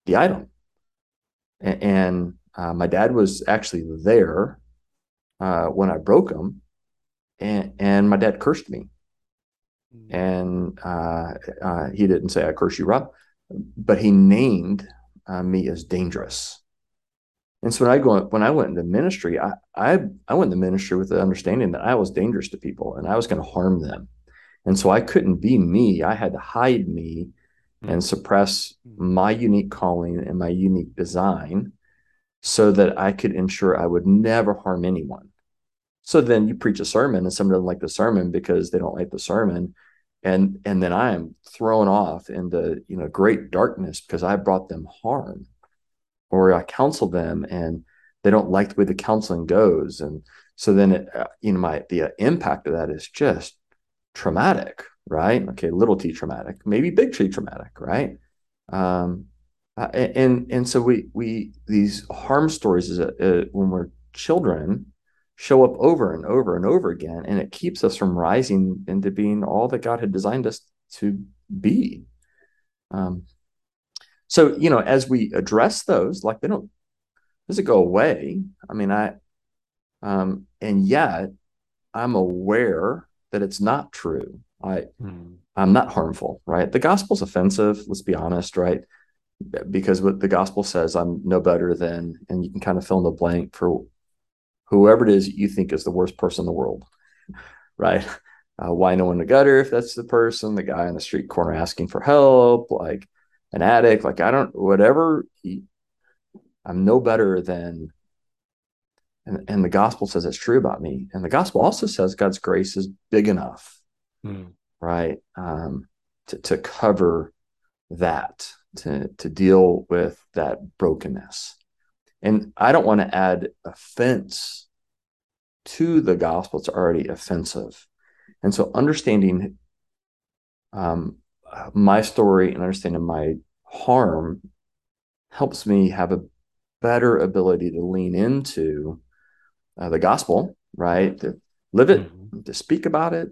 the item. And, and uh, my dad was actually there uh, when I broke him. And, and my dad cursed me, and uh, uh, he didn't say, "I curse you, Rob," but he named uh, me as dangerous. And so when I go, when I went into ministry, I, I I went into ministry with the understanding that I was dangerous to people and I was going to harm them, and so I couldn't be me. I had to hide me and suppress my unique calling and my unique design, so that I could ensure I would never harm anyone. So then you preach a sermon and someone doesn't like the sermon because they don't like the sermon. And, and then I am thrown off into, you know, great darkness because I brought them harm, or I counsel them and they don't like the way the counseling goes. And so then, it, you know, my, the impact of that is just traumatic, right? Okay. Little T traumatic, maybe big T traumatic, right? Um, and, and so we, we, these harm stories is a, a, when we're children, show up over and over and over again, and it keeps us from rising into being all that God had designed us to be. Um, so, you know, as we address those, like they don't, does it go away? I mean, I, um, and yet I'm aware that it's not true. I, mm. I'm not harmful, right? The gospel's offensive. Let's be honest, right? Because what the gospel says, I'm no better than, and you can kind of fill in the blank for whoever it is that you think is the worst person in the world, right? Uh, why no one in the gutter if that's the person, the guy on the street corner asking for help, like an addict, like I don't, whatever, he, I'm no better than, and, and the gospel says it's true about me. And the gospel also says God's grace is big enough, mm. right? Um, to, to cover that, to, to deal with that brokenness. And I don't want to add offense to the gospel. It's already offensive. And so understanding um, my story and understanding my harm helps me have a better ability to lean into uh, the gospel, right? To live it, mm-hmm. to speak about it,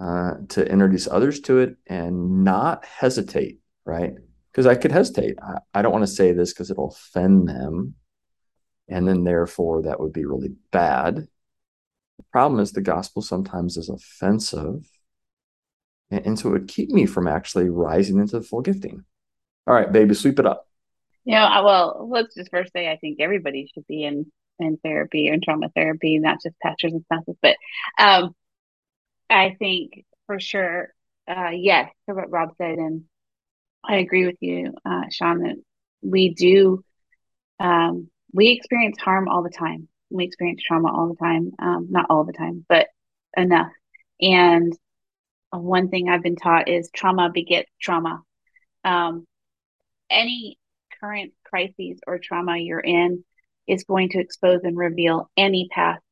uh, to introduce others to it and not hesitate, right? Because I could hesitate. I, I don't want to say this because it'll offend them. And then therefore that would be really bad. The problem is the gospel sometimes is offensive. And, and so it would keep me from actually rising into the full gifting. All right, baby, sweep it up. Yeah, you know, well, let's just first say I think everybody should be in, in therapy or in trauma therapy, not just pastors and spouses. But um, I think for sure uh, yes to what Rob said, and I agree with you, uh, Sean, that we do, um, we experience harm all the time. We experience trauma all the time. Um, not all the time, but enough. And one thing I've been taught is trauma begets trauma. Um, any current crises or trauma you're in is going to expose and reveal any past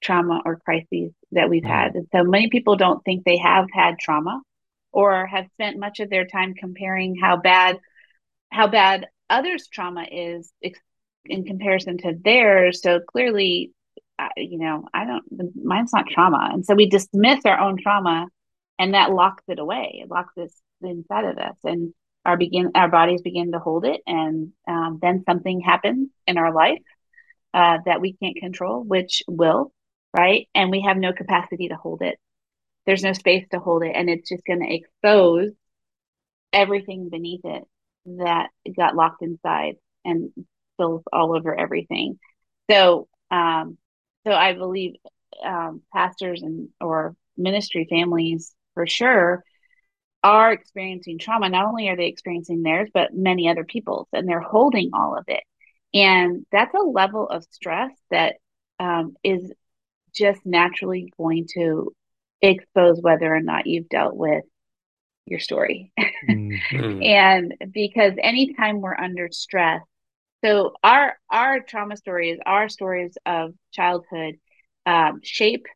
trauma or crises that we've had. And so many people don't think they have had trauma, or have spent much of their time comparing how bad how bad others' trauma is in comparison to theirs. So clearly, you know, I don't, mine's not trauma. And so we dismiss our own trauma, and that locks it away. It locks this inside of us, and our begin our bodies begin to hold it. And um, then something happens in our life uh, that we can't control, which will, right? And we have no capacity to hold it. There's no space to hold it, and it's just going to expose everything beneath it that got locked inside and spills all over everything. So, um, so I believe um, pastors and or ministry families for sure are experiencing trauma. Not only are they experiencing theirs, but many other people's, and they're holding all of it. And that's a level of stress that um, is just naturally going to expose whether or not you've dealt with your story. Mm-hmm. And because anytime we're under stress, so our our trauma stories, our stories of childhood um, shape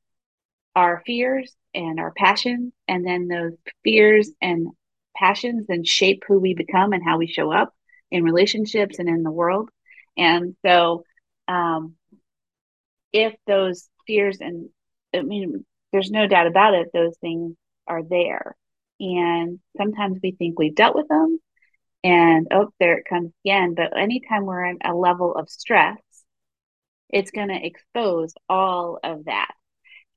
our fears and our passions, and then those fears and passions then shape who we become and how we show up in relationships and in the world. And so um, if those fears and I mean there's no doubt about it, those things are there. And sometimes we think we've dealt with them, and oh, there it comes again. But anytime we're in a level of stress, it's going to expose all of that.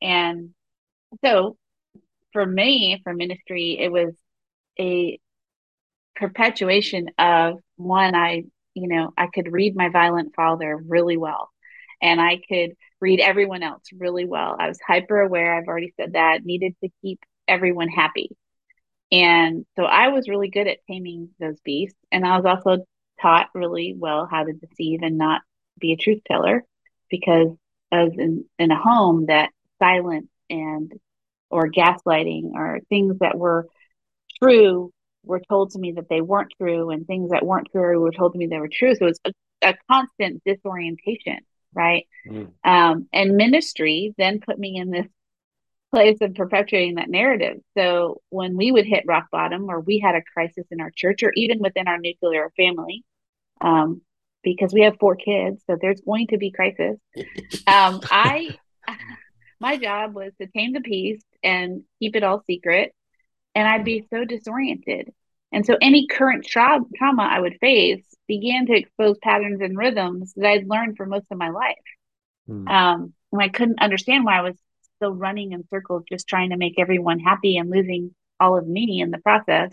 And so for me, for ministry, it was a perpetuation of one, I, you know, I could read my violent father really well, and I could read everyone else really well. I was hyper aware. I've already said that. Needed to keep everyone happy. And so I was really good at taming those beasts. And I was also taught really well how to deceive and not be a truth teller, because I was in, in a home that silence and or gaslighting or things that were true were told to me that they weren't true, and things that weren't true were told to me they were true. So it's a, a constant disorientation. Right. Mm. Um, and ministry then put me in this place of perpetuating that narrative. So when we would hit rock bottom, or we had a crisis in our church, or even within our nuclear family, um, because we have four kids, so there's going to be crisis. Um, I, my job was to tame the beast and keep it all secret. And I'd be so disoriented. And so any current tra- trauma I would face began to expose patterns and rhythms that I'd learned for most of my life. Mm. Um, and I couldn't understand why I was still running in circles, just trying to make everyone happy and losing all of me in the process.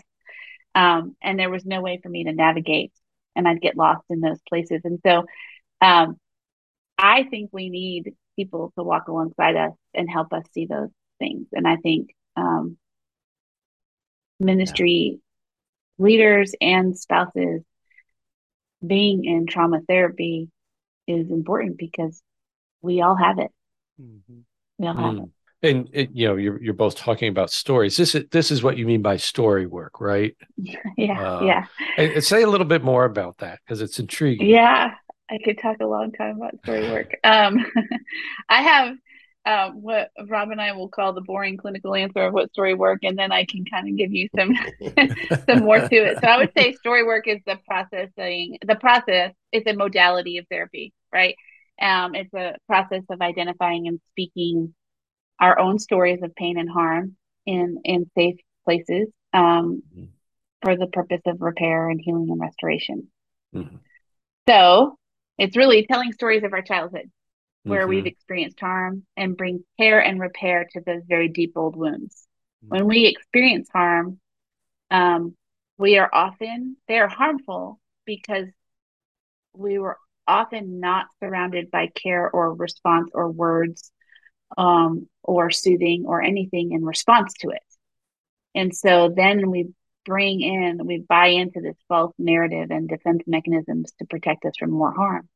Um, and there was no way for me to navigate, and I'd get lost in those places. And so um, I think we need people to walk alongside us and help us see those things. And I think um, ministry yeah. leaders and spouses being in trauma therapy is important, because we all have it. Mm-hmm. We all have mm. it. And it, you know, you're you're both talking about stories. This is this is what you mean by story work, right? Yeah, uh, yeah. And, and say a little bit more about that, because it's intriguing. Yeah, I could talk a long time about story work. Um, I have um, what Rob and I will call the boring clinical answer of what story work, and then I can kind of give you some some more to it. So I would say story work is the processing, the process is a modality of therapy, right? Um, it's a process of identifying and speaking our own stories of pain and harm in, in safe places um, mm-hmm. for the purpose of repair and healing and restoration. Mm-hmm. So it's really telling stories of our childhood, where mm-hmm. we've experienced harm, and bring care and repair to those very deep old wounds. Mm-hmm. When we experience harm, um, we are often, they are harmful because we were often not surrounded by care or response or words um, or soothing or anything in response to it. And so then we bring in, we buy into this false narrative and defense mechanisms to protect us from more harm.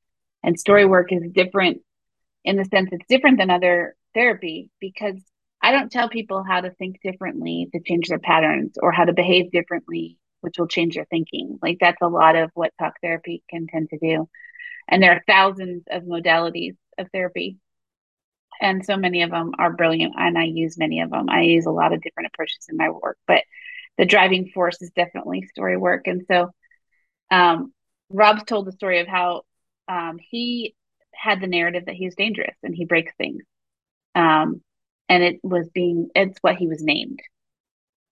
And story work is different in the sense it's different than other therapy, because I don't tell people how to think differently to change their patterns, or how to behave differently, which will change their thinking. Like, that's a lot of what talk therapy can tend to do. And there are thousands of modalities of therapy, and so many of them are brilliant, and I use many of them. I use a lot of different approaches in my work, but the driving force is definitely story work. And so um, Rob's told the story of how um, he had the narrative that he was dangerous and he breaks things. Um, and it was being, it's what he was named.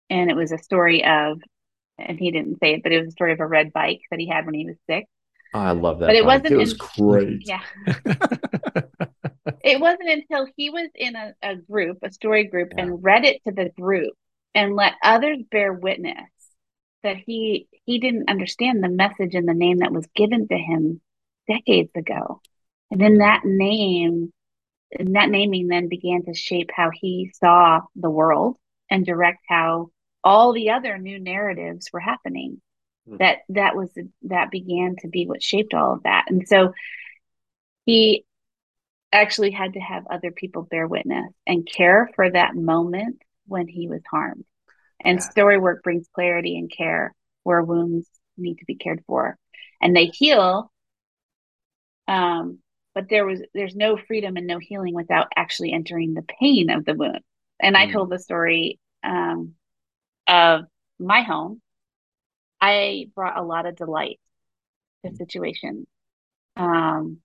And it was a story of, and he didn't say it, but it was a story of a red bike that he had when he was sick. I love that. But it wasn't, it was in, great. Yeah. It wasn't until he was in a, a group, a story group, yeah. and read it to the group and let others bear witness that he he didn't understand the message and the name that was given to him decades ago. And then that name, and that naming then began to shape how he saw the world and direct how all the other new narratives were happening. Mm. That that was that began to be what shaped all of that. And so he actually had to have other people bear witness and care for that moment when he was harmed. And yeah. story work brings clarity and care where wounds need to be cared for, and they heal. Um, but there was there's no freedom and no healing without actually entering the pain of the wound. And mm. I told the story um, of my home. I brought a lot of delight to the situation. Um,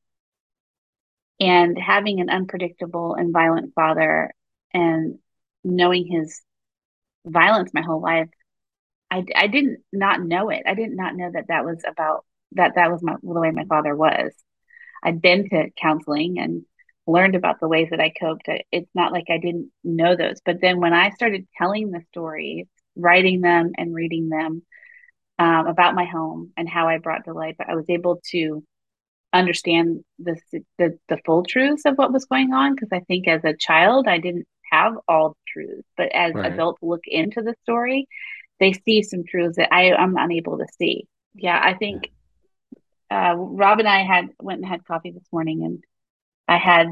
and having an unpredictable and violent father, and knowing his violence my whole life, I, I didn't not know it. I did not know that that was about, that that was my, the way my father was. I'd been to counseling and learned about the ways that I coped. It's not like I didn't know those. But then when I started telling the stories, writing them and reading them, Um, about my home and how I brought delight, but I was able to understand the, the, the full truths of what was going on. Because I think as a child, I didn't have all the truths, but as right. adults look into the story, they see some truths that I, I'm unable to see. Yeah. I think uh, Rob and I had went and had coffee this morning, and I had,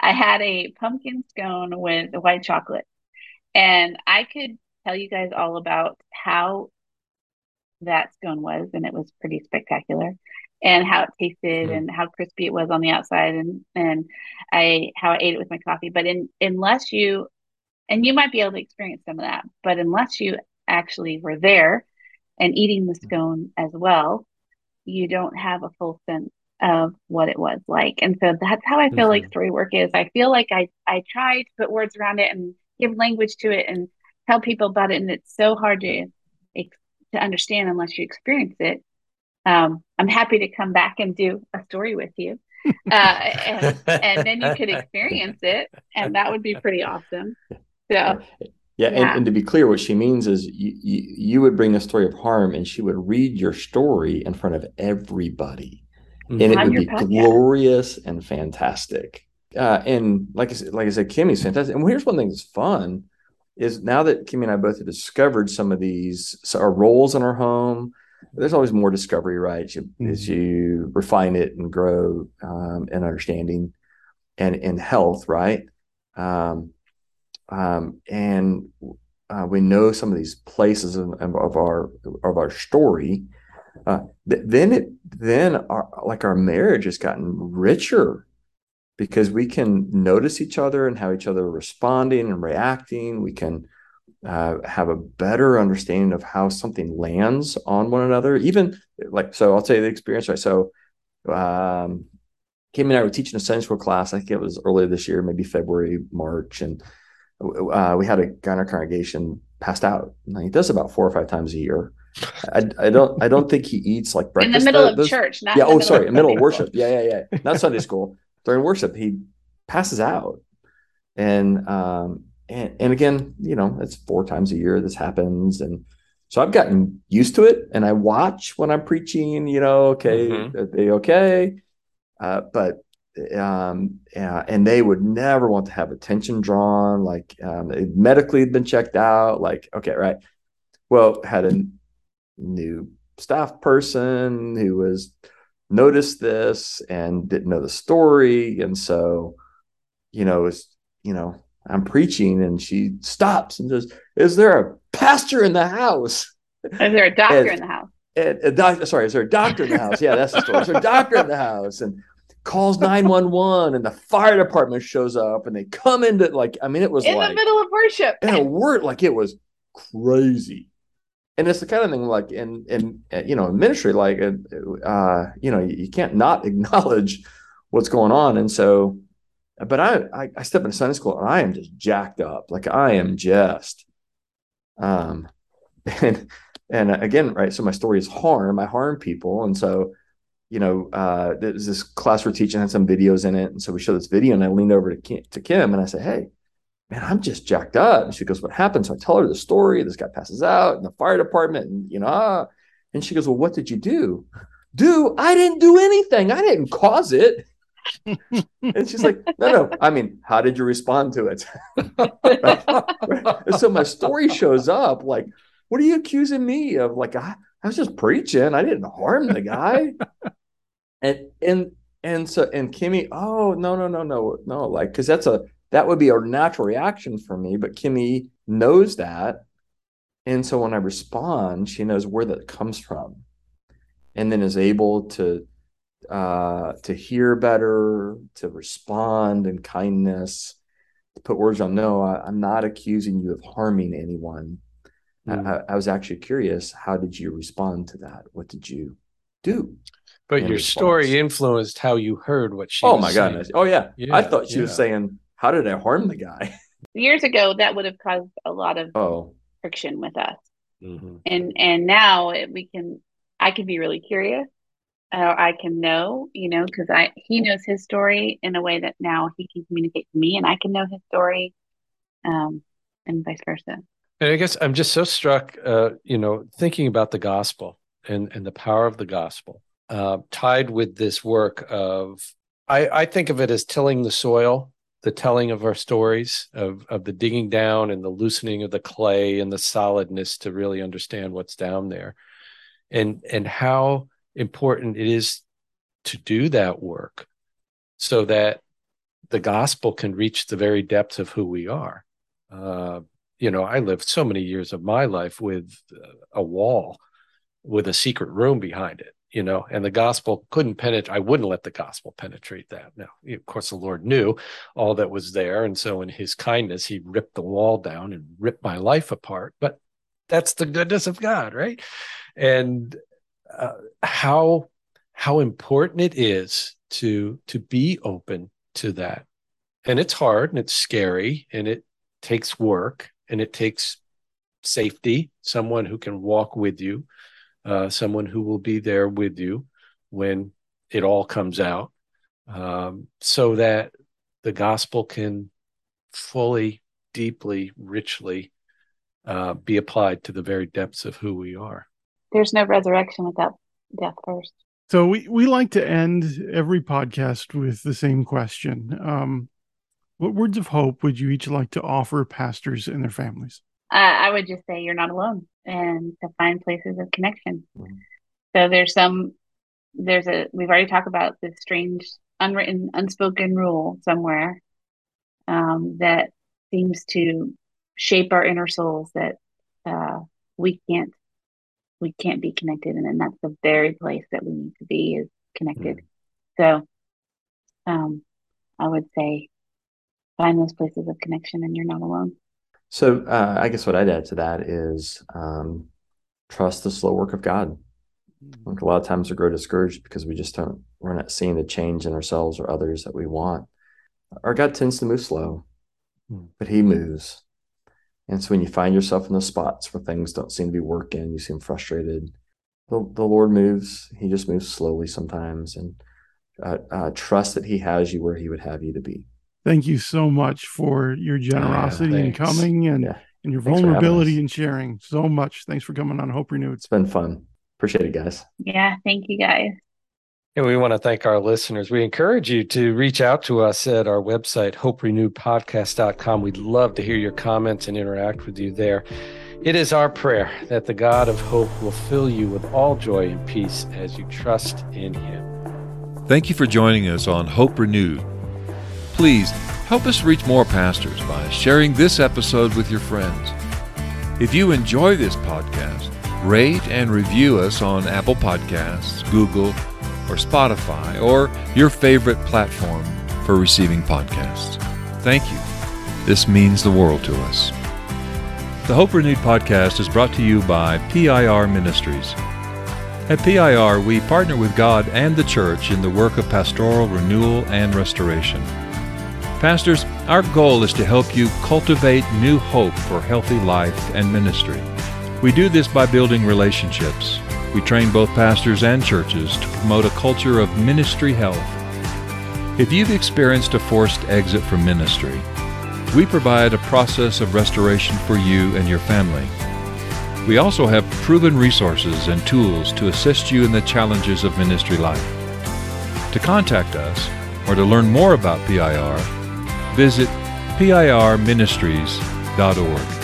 I had a pumpkin scone with white chocolate, and I could tell you guys all about how that scone was, and it was pretty spectacular, and how it tasted mm. and how crispy it was on the outside, and and I how I ate it with my coffee. But in unless you, and you might be able to experience some of that, but unless you actually were there and eating the scone as well, you don't have a full sense of what it was like. And so that's how I feel mm-hmm. like story work is. I feel like I I try to put words around it and give language to it and tell people about it, and it's so hard to experience, to understand, unless you experience it. um I'm happy to come back and do a story with you, uh and, and then you could experience it, and that would be pretty awesome. So yeah, yeah. And, and to be clear, what she means is you, you you would bring a story of harm, and she would read your story in front of everybody, mm-hmm. and it On would be podcast. Glorious and fantastic. Uh and like I said, like I said Kimmy's fantastic. And here's one thing that's fun is now that Kimmy and I both have discovered some of these, so our roles in our home, there's always more discovery, right? You, mm-hmm. As you refine it and grow um, in understanding and in health, right? Um, um, and uh, we know some of these places of, of our of our story. Uh, th- then it then our, like our marriage has gotten richer, because we can notice each other and how each other are responding and reacting. We can uh, have a better understanding of how something lands on one another. Even like, so I'll tell you the experience, right? So um, Kim and I were teaching a Sunday school class. I think it was earlier this year, maybe February, March. And uh, we had a guy in our congregation passed out. Now, he does about four or five times a year. I, I don't I don't think he eats like breakfast. In the middle though, of those, church. Not yeah. Oh, sorry. Middle of worship. Yeah, yeah, yeah. Not Sunday school. During worship, he passes out, and um, and and again, you know, it's four times a year this happens, and so I've gotten used to it, and I watch when I'm preaching, you know, okay, mm-hmm. are they okay? Uh, but um, uh, and they would never want to have attention drawn. Like um, medically had been checked out. Like, okay, right. Well, had a new staff person who was noticed this and didn't know the story, and so you know, it's you know, I'm preaching, and she stops and says, "Is there a pastor in the house? Is there a doctor and, in the house? And, a doc- sorry, is there a doctor in the house? Yeah, that's the story. Is there a doctor in the house?" And calls nine one one, and the fire department shows up, and they come into like, I mean, it was in like, the middle of worship. In a word, like it was crazy. And it's the kind of thing like in in you know in ministry, like uh, you know, you can't not acknowledge what's going on, and so. But I, I step into Sunday school and I am just jacked up. Like I am just, um, and, and again, right. So my story is harm. I harm people. And so, you know, uh, there's this class we're teaching had some videos in it. And so we show this video and I leaned over to Kim, to Kim and I said, "Hey, man, I'm just jacked up." And she goes, "What happened?" So I tell her the story. This guy passes out in the fire department and, you know, ah. And she goes, "Well, what did you do?" Do I didn't do anything. I didn't cause it. And she's like, no, no. I mean, how did you respond to it? And so my story shows up like, what are you accusing me of? Like, I, I was just preaching. I didn't harm the guy. and and and so and Kimmy, oh no, no, no, no, no. Like, because that's a that would be a natural reaction for me. But Kimmy knows that. And so when I respond, she knows where that comes from, and then is able to uh to hear better, to respond in kindness, to put words on. No, I, I'm not accusing you of harming anyone. Mm. I, I was actually curious, how did you respond to that? What did you do? But your response? Story influenced how you heard what she oh was my saying. Goodness oh yeah. yeah I thought she yeah. was saying, how did I harm the guy? Years ago that would have caused a lot of oh. friction with us. Mm-hmm. and and now it, we can I can be really curious. Uh, I can know, you know, because I he knows his story in a way that now he can communicate to me, and I can know his story, um, and vice versa. And I guess I'm just so struck, uh, you know, thinking about the gospel and, and the power of the gospel, uh, tied with this work of, I, I think of it as tilling the soil, the telling of our stories, of of the digging down and the loosening of the clay and the solidness to really understand what's down there, and and how important it is to do that work so that the gospel can reach the very depths of who we are. Uh, you know, I lived so many years of my life with a wall with a secret room behind it, you know, and the gospel couldn't penetrate. I wouldn't let the gospel penetrate that. Now, of course, the Lord knew all that was there. And so in his kindness, he ripped the wall down and ripped my life apart. But that's the goodness of God, right? And Uh, how how important it is to to be open to that. And it's hard and it's scary and it takes work and it takes safety, someone who can walk with you, uh, someone who will be there with you when it all comes out, um, so that the gospel can fully, deeply, richly uh, be applied to the very depths of who we are. There's no resurrection without death first. So we, we like to end every podcast with the same question. Um, what words of hope would you each like to offer pastors and their families? Uh, I would just say you're not alone, and to find places of connection. Mm-hmm. So there's some, there's a, we've already talked about this strange, unwritten, unspoken rule somewhere um, that seems to shape our inner souls that uh, we can't we can't be connected. And then that's the very place that we need to be, is connected. Mm. So um, I would say find those places of connection, and you're not alone. So uh, I guess what I'd add to that is um, trust the slow work of God. Mm. Like a lot of times we grow discouraged because we just don't, we're not seeing the change in ourselves or others that we want. Our God tends to move slow, mm. but he moves. And so when you find yourself in the spots where things don't seem to be working, you seem frustrated, the, the Lord moves. He just moves slowly sometimes, and uh, uh, trust that he has you where he would have you to be. Thank you so much for your generosity and yeah, coming and, yeah. and your thanks vulnerability and sharing so much. Thanks for coming on Hope Renewed. It's been fun. Appreciate it, guys. Yeah. Thank you, guys. And we want to thank our listeners. We encourage you to reach out to us at our website, hope renewed podcast dot com. We'd love to hear your comments and interact with you there. It is our prayer that the God of hope will fill you with all joy and peace as you trust in Him. Thank you for joining us on Hope Renewed. Please help us reach more pastors by sharing this episode with your friends. If you enjoy this podcast, rate and review us on Apple Podcasts, Google, or Spotify, or your favorite platform for receiving podcasts. Thank you. This means the world to us. The Hope Renewed podcast is brought to you by P I R Ministries. At P I R, we partner with God and the church in the work of pastoral renewal and restoration. Pastors, our goal is to help you cultivate new hope for healthy life and ministry. We do this by building relationships. We train both pastors and churches to promote a culture of ministry health. If you've experienced a forced exit from ministry, we provide a process of restoration for you and your family. We also have proven resources and tools to assist you in the challenges of ministry life. To contact us or to learn more about P I R, visit P I R ministries dot org.